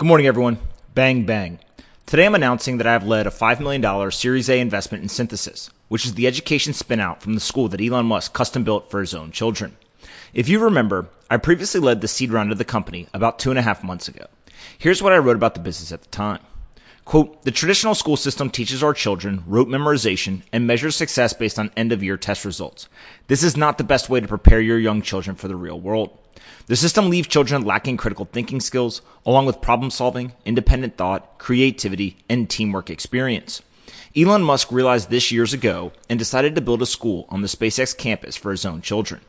Good morning, everyone. Bang, bang. Today I'm announcing that I've led a $5 million Series A investment in Synthesis, which is the education spinout from the school that Elon Musk custom-built for his own children. If you remember, I previously led the seed round of the company about 2.5 months ago. Here's what I wrote about the business at the time. Quote, the traditional school system teaches our children rote memorization and measures success based on end-of-year test results. This is not the best way to prepare your young children for the real world. The system leaves children lacking critical thinking skills, along with problem-solving, independent thought, creativity, and teamwork experience. Elon Musk realized this years ago and decided to build a school on the SpaceX campus for his own children.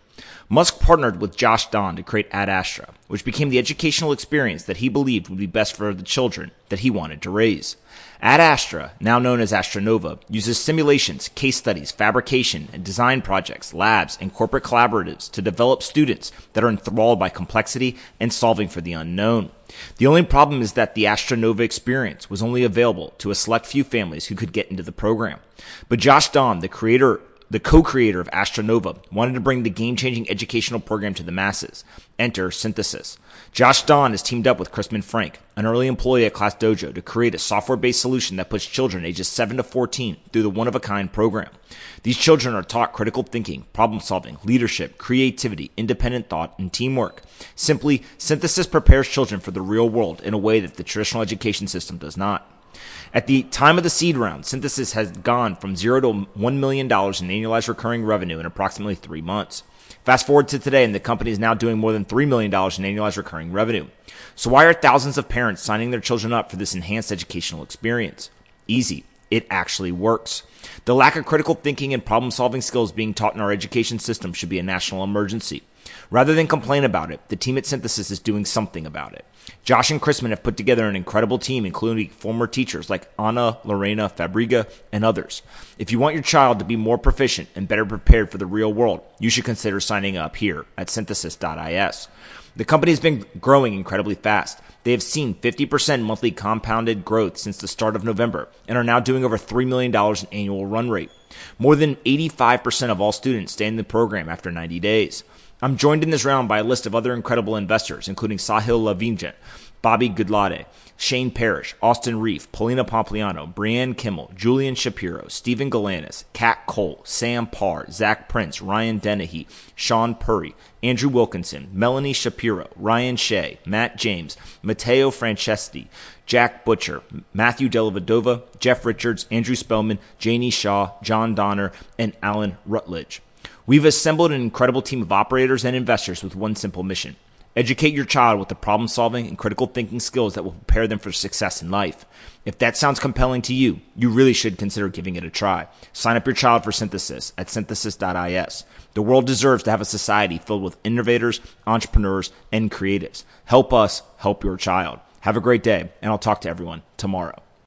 Musk partnered with Josh Dahn to create Ad Astra, which became the educational experience that he believed would be best for the children that he wanted to raise. Ad Astra, now known as Astra Nova, uses simulations, case studies, fabrication and design projects, labs, and corporate collaboratives to develop students that are enthralled by complexity and solving for the unknown. The only problem is that the Astra Nova experience was only available to a select few families who could get into the program. But Josh Dahn, the co-creator of Astra Nova, wanted to bring the game-changing educational program to the masses. Enter Synthesis. Josh Dahn has teamed up with Chrisman Frank, an early employee at ClassDojo, to create a software-based solution that puts children ages 7 to 14 through the one-of-a-kind program. These children are taught critical thinking, problem-solving, leadership, creativity, independent thought, and teamwork. Simply, Synthesis prepares children for the real world in a way that the traditional education system does not. At the time of the seed round, Synthesis has gone from $0 to $1 million in annualized recurring revenue in approximately 3 months. Fast forward to today, and the company is now doing more than $3 million in annualized recurring revenue. So why are thousands of parents signing their children up for this enhanced educational experience? Easy. It actually works. The lack of critical thinking and problem-solving skills being taught in our education system should be a national emergency. Rather than complain about it, the team at Synthesis is doing something about it. Josh and Chrisman have put together an incredible team, including former teachers like Anna, Lorena, Fabriga, and others. If you want your child to be more proficient and better prepared for the real world, you should consider signing up here at synthesis.is. The company has been growing incredibly fast. They have seen 50% monthly compounded growth since the start of November and are now doing over $3 million in annual run rate. More than 85% of all students stay in the program after 90 days. I'm joined in this round by a list of other incredible investors, including Sahil Lavigne, Bobby Goodlatte, Shane Parrish, Austin Reef, Polina Pompliano, Brianne Kimmel, Julian Shapiro, Stephen Galanis, Kat Cole, Sam Parr, Zach Prince, Ryan Dennehy, Sean Purry, Andrew Wilkinson, Melanie Shapiro, Ryan Shea, Matt James, Matteo Franceschi, Jack Butcher, Matthew Delavadova, Jeff Richards, Andrew Spellman, Janie Shaw, John Donner, and Alan Rutledge. We've assembled an incredible team of operators and investors with one simple mission. Educate your child with the problem-solving and critical thinking skills that will prepare them for success in life. If that sounds compelling to you, you really should consider giving it a try. Sign up your child for Synthesis at synthesis.is. The world deserves to have a society filled with innovators, entrepreneurs, and creatives. Help us help your child. Have a great day, and I'll talk to everyone tomorrow.